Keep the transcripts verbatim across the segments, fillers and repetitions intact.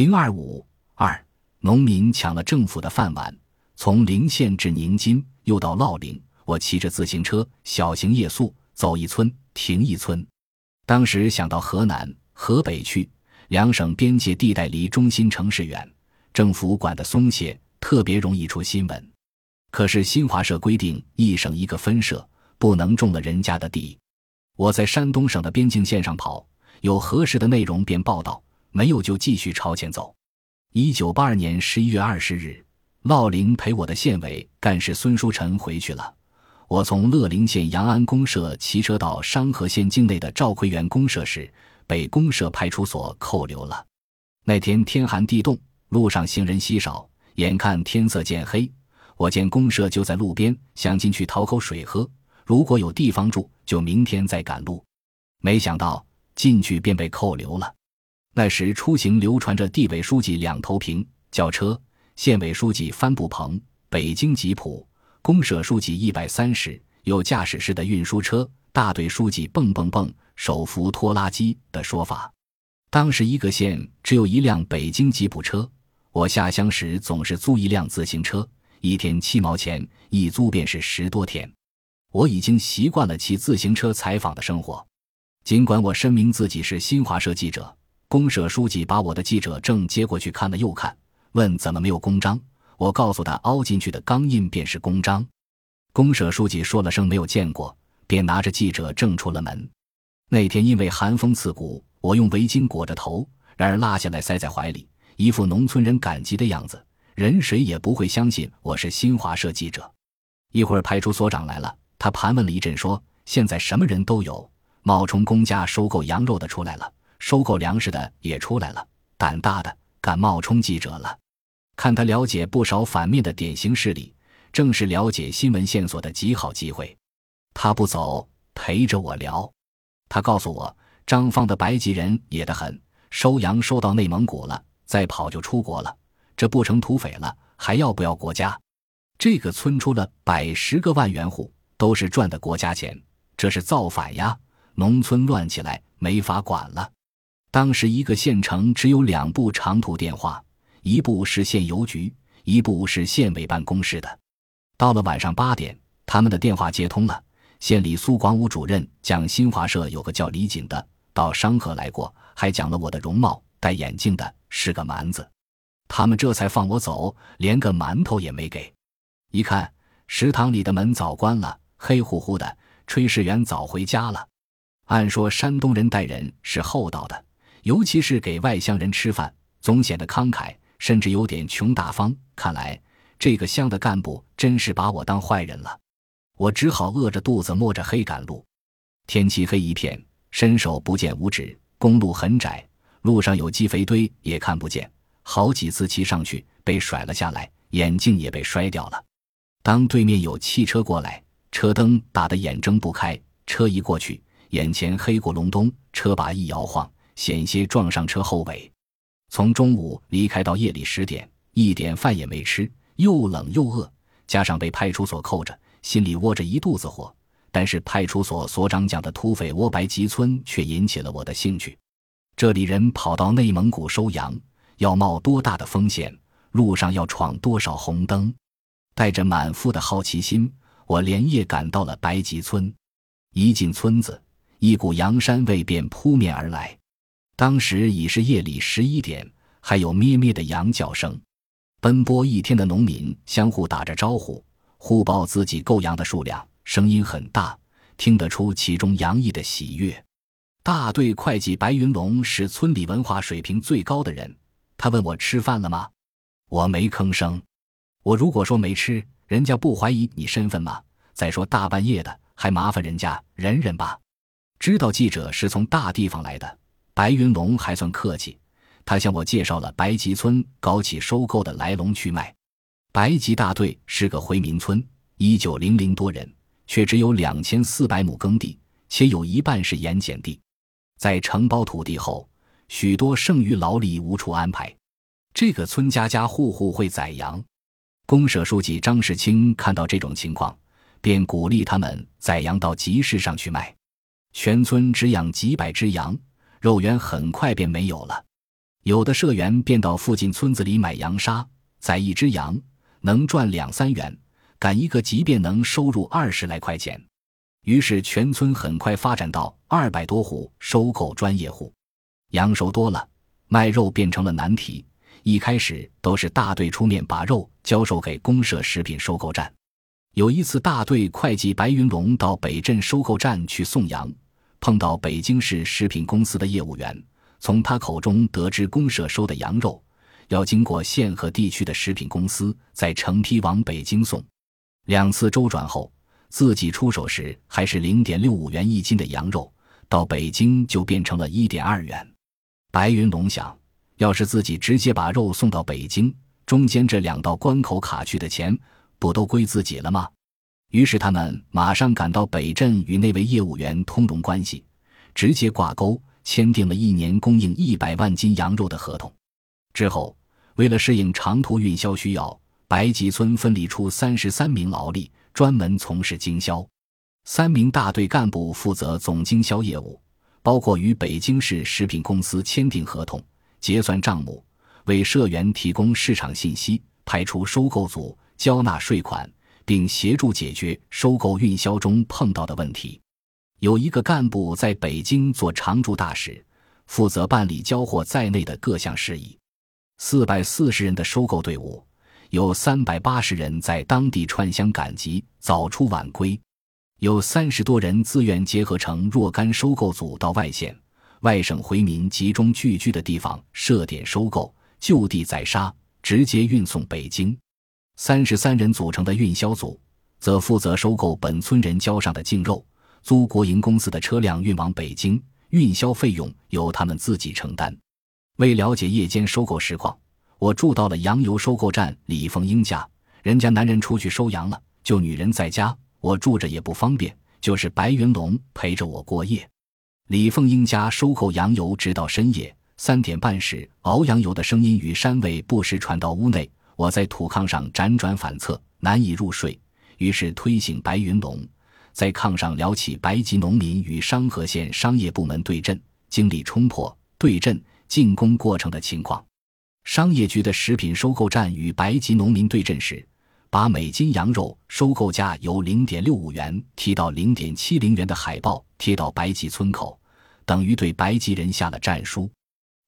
零二五 二，农民抢了政府的饭碗。从临县至宁津，又到乐陵，我骑着自行车，小行夜宿，走一村，停一村。当时想到河南、河北去，两省边界地带离中心城市远，政府管得松懈，特别容易出新闻。可是新华社规定一省一个分社，不能种了人家的地。我在山东省的边境线上跑，有合适的内容便报道，没有就继续朝前走。一九八二年十一月二十日，乐陵陪我的县委干事孙书臣回去了。我从乐陵县杨安公社骑车到商河县境内的赵奎元公社时，被公社派出所扣留了。那天天寒地冻，路上行人稀少，眼看天色渐黑，我见公社就在路边，想进去讨口水喝，如果有地方住，就明天再赶路。没想到进去便被扣留了。那时出行流传着地委书记两头坪、轿车，县委书记帆布棚、北京吉普，公社书记一百三十，有驾驶室的运输车，大队书记蹦蹦蹦，手扶拖拉机的说法。当时一个县只有一辆北京吉普车，我下乡时总是租一辆自行车，一天七毛钱，一租便是十多天。我已经习惯了骑自行车采访的生活。尽管我声明自己是新华社记者，公社书记把我的记者证接过去看了又看，问怎么没有公章，我告诉他凹进去的钢印便是公章。公社书记说了声没有见过，便拿着记者证出了门。那天因为寒风刺骨，我用围巾裹着头，然而拉下来塞在怀里，一副农村人赶集的样子，人谁也不会相信我是新华社记者。一会儿派出所长来了，他盘问了一阵说，现在什么人都有，冒充公家收购羊肉的出来了，收购粮食的也出来了，胆大的敢冒充记者了。看他了解不少反面的典型事例，正是了解新闻线索的极好机会。他不走，陪着我聊。他告诉我，张放的白吉人野得很，收羊收到内蒙古了，再跑就出国了，这不成土匪了，还要不要国家？这个村出了百十个万元户，都是赚的国家钱，这是造反呀！农村乱起来，没法管了。当时一个县城只有两部长途电话，一部是县邮局，一部是县委办公室的。到了晚上八点，他们的电话接通了，县里苏广武主任讲新华社有个叫李锦的到商河来过，还讲了我的容貌，戴眼镜的，是个蛮子。他们这才放我走，连个馒头也没给。一看食堂里的门早关了，黑乎乎的，炊事员早回家了。按说山东人待人是厚道的，尤其是给外乡人吃饭，总显得慷慨，甚至有点穷大方。看来这个乡的干部真是把我当坏人了。我只好饿着肚子摸着黑赶路。天气黑一片，伸手不见五指，公路很窄，路上有鸡肥堆也看不见，好几次骑上去被甩了下来，眼镜也被摔掉了。当对面有汽车过来，车灯打得眼睁不开，车一过去，眼前黑咕隆咚，车把一摇晃，险些撞上车后尾。从中午离开到夜里十点，一点饭也没吃，又冷又饿，加上被派出所扣着，心里窝着一肚子火。但是派出所所长讲的土匪窝白集村却引起了我的兴趣。这里人跑到内蒙古收羊，要冒多大的风险，路上要闯多少红灯。带着满腹的好奇心，我连夜赶到了白集村。一进村子，一股羊膻味便扑面而来。当时已是夜里十一点，还有咩咩的羊叫声。奔波一天的农民相互打着招呼，互报自己够羊的数量，声音很大，听得出其中洋溢的喜悦。大队会计白云龙是村里文化水平最高的人，他问我吃饭了吗？我没吭声。我如果说没吃，人家不怀疑你身份吗？再说大半夜的，还麻烦人家，忍忍吧。知道记者是从大地方来的，白云龙还算客气，他向我介绍了白集村搞起收购的来龙去脉。白集大队是个回民村，一千九百多人，却只有两千四百亩耕地，且有一半是盐碱地。在承包土地后，许多剩余劳力无处安排，这个村家家户户会宰羊。公社书记张世清看到这种情况，便鼓励他们宰羊到集市上去卖。全村只养几百只羊，肉源很快便没有了。有的社员便到附近村子里买羊杀，宰一只羊能赚两三元，赶一个集便能收入二十来块钱。于是全村很快发展到二百多户收购专业户。羊熟多了，卖肉变成了难题，一开始都是大队出面把肉交售给公社食品收购站。有一次大队会计白云龙到北镇收购站去送羊，碰到北京市食品公司的业务员，从他口中得知公社收的羊肉要经过县和地区的食品公司再成批往北京送。两次周转后，自己出手时还是 零点六五 元一斤的羊肉，到北京就变成了 一点二 元。白云龙想，要是自己直接把肉送到北京，中间这两道关口卡去的钱不都归自己了吗？于是他们马上赶到北镇，与那位业务员通融关系，直接挂钩，签订了一年供应一百万斤羊肉的合同。之后，为了适应长途运销需要，白集村分离出三十三名劳力，专门从事经销。三名大队干部负责总经销业务，包括与北京市食品公司签订合同、结算账目，为社员提供市场信息，派出收购组，交纳税款，并协助解决收购运销中碰到的问题。有一个干部在北京做常驻大使，负责办理交货在内的各项事宜。四百四十人的收购队伍，有三百八十人在当地串乡赶集，早出晚归，有三十多人自愿结合成若干收购组到外县、外省回民集中聚居的地方设点收购，就地宰杀，直接运送北京。三十三人组成的运销组则负责收购本村人交上的净肉，租国营公司的车辆运往北京，运销费用由他们自己承担。为了解夜间收购实况，我住到了羊油收购站李凤英家，人家男人出去收羊了，就女人在家，我住着也不方便，就是白云龙陪着我过夜。李凤英家收购羊油直到深夜三点半时，熬羊油的声音与膻味不时传到屋内，我在土炕上辗转反侧，难以入睡，于是推醒白云龙，在炕上聊起白集农民与商河县商业部门对阵、经理冲破、对阵、进攻过程的情况。商业局的食品收购站与白集农民对阵时，把每斤羊肉收购价由 零点六五元提到 零点七零元的海报贴到白集村口，等于对白集人下了战书。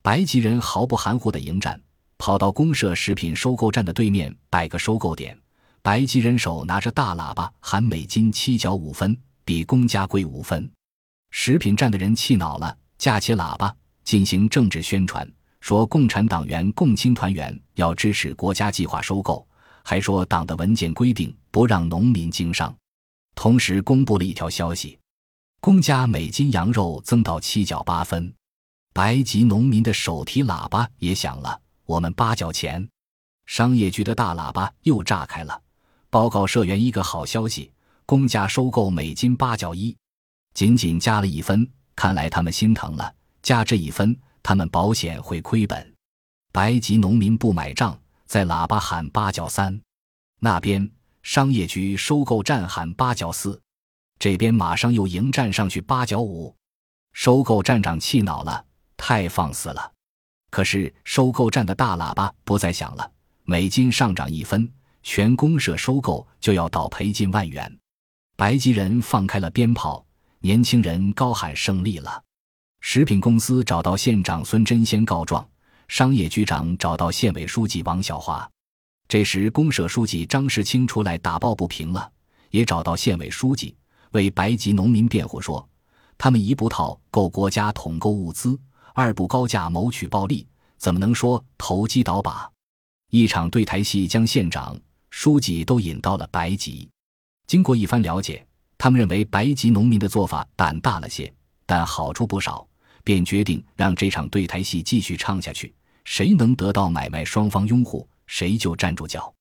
白集人毫不含糊地迎战，跑到公社食品收购站的对面摆个收购点，白集人手拿着大喇叭喊每斤七角五分，比公家贵五分。食品站的人气恼了，架起喇叭进行政治宣传，说共产党员、共青团员要支持国家计划收购，还说党的文件规定不让农民经商。同时公布了一条消息，公家每斤羊肉增到七角八分。白集农民的手提喇叭也响了，我们八角钱。商业局的大喇叭又炸开了，报告社员一个好消息，公家收购每斤八角一，仅仅加了一分，看来他们心疼了，加这一分他们保险会亏本。白集农民不买账，在喇叭喊八角三。那边商业局收购站喊八角四，这边马上又迎战上去八角五。收购站长气恼了，太放肆了。可是收购站的大喇叭不再响了，每斤上涨一分，全公社收购就要倒赔近万元。白集人放开了鞭炮，年轻人高喊胜利了。食品公司找到县长孙真先告状，商业局长找到县委书记王晓华。这时公社书记张世清出来打抱不平了，也找到县委书记，为白集农民辩护，说他们一不讨购国家统购物资，二不高价谋取暴利，怎么能说投机倒把？一场对台戏将县长、书记都引到了白集。经过一番了解，他们认为白集农民的做法胆大了些，但好处不少，便决定让这场对台戏继续唱下去，谁能得到买卖双方拥护，谁就站住脚。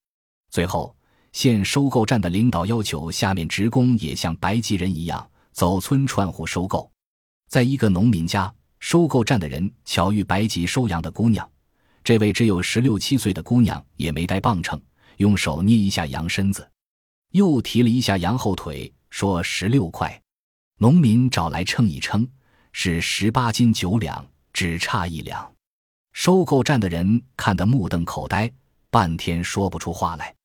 最后，县收购站的领导要求下面职工也像白集人一样走村串户收购。在一个农民家，收购站的人巧遇白集收羊的姑娘，这位只有十六七岁的姑娘也没带磅秤，用手捏一下羊身子，又提了一下羊后腿，说十六块。农民找来称一称，是十八斤九两，只差一两。收购站的人看得目瞪口呆，半天说不出话来。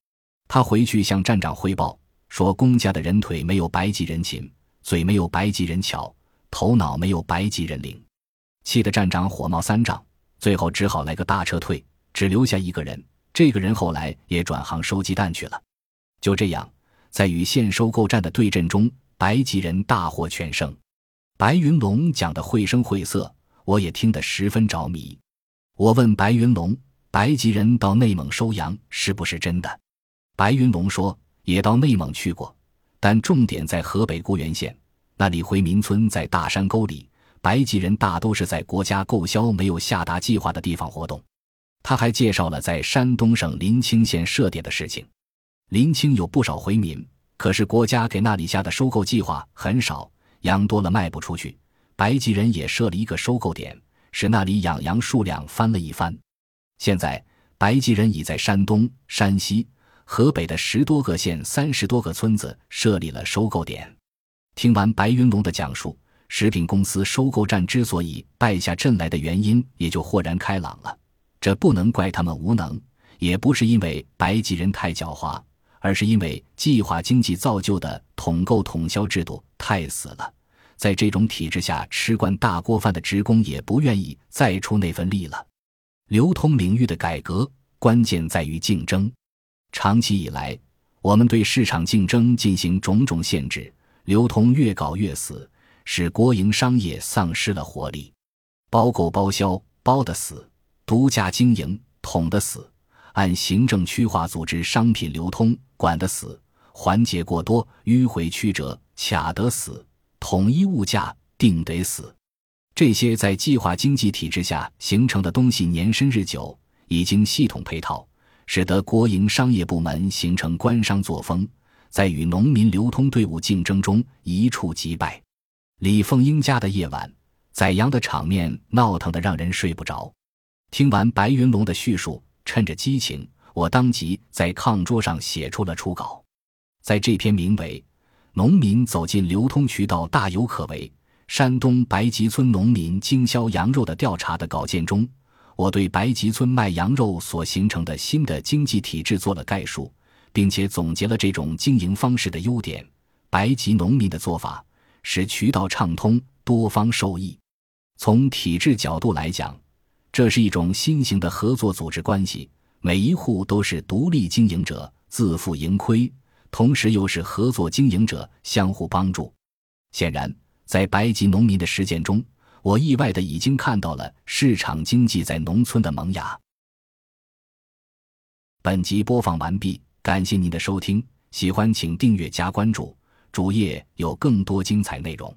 他回去向站长汇报，说公家的人腿没有白吉人勤，嘴没有白吉人巧，头脑没有白吉人灵。气得站长火冒三丈，最后只好来个大撤退，只留下一个人，这个人后来也转行收鸡蛋去了。就这样，在与县收购站的对阵中，白吉人大获全胜。白云龙讲得绘声绘色，我也听得十分着迷。我问白云龙，白吉人到内蒙收羊是不是真的？白云龙说，也到内蒙去过，但重点在河北固原县，那里回民村在大山沟里，白吉人大都是在国家购销没有下达计划的地方活动。他还介绍了在山东省临清县设点的事情。临清有不少回民，可是国家给那里下的收购计划很少，羊多了卖不出去，白吉人也设了一个收购点，使那里养羊数量翻了一番。现在白吉人已在山东、山西、河北的十多个县、三十多个村子设立了收购点。听完白云龙的讲述，食品公司收购站之所以败下阵来的原因也就豁然开朗了。这不能怪他们无能，也不是因为白吉人太狡猾，而是因为计划经济造就的统购统销制度太死了。在这种体制下，吃惯大锅饭的职工也不愿意再出那份力了。流通领域的改革，关键在于竞争。长期以来，我们对市场竞争进行种种限制，流通越搞越死，使国营商业丧失了活力。包购包销，包得死；独家经营，统得死；按行政区划组织商品流通，管得死；环节过多，迂回曲折，卡得死；统一物价，定得死。这些在计划经济体制下形成的东西年深日久，已经系统配套，使得国营商业部门形成官商作风，在与农民流通队伍竞争中一触即败。李凤英家的夜晚，宰羊的场面闹腾得让人睡不着。听完白云龙的叙述，趁着激情，我当即在炕桌上写出了初稿。在这篇名为农民走进流通渠道大有可为，山东白吉村农民经销羊肉的调查的稿件中，我对白吉村卖羊肉所形成的新的经济体制做了概述，并且总结了这种经营方式的优点。白吉农民的做法使渠道畅通，多方受益。从体制角度来讲，这是一种新型的合作组织关系，每一户都是独立经营者，自负盈亏，同时又是合作经营者，相互帮助。显然，在白吉农民的实践中，我意外地已经看到了市场经济在农村的萌芽。本集播放完毕，感谢您的收听，喜欢请订阅加关注，主页有更多精彩内容。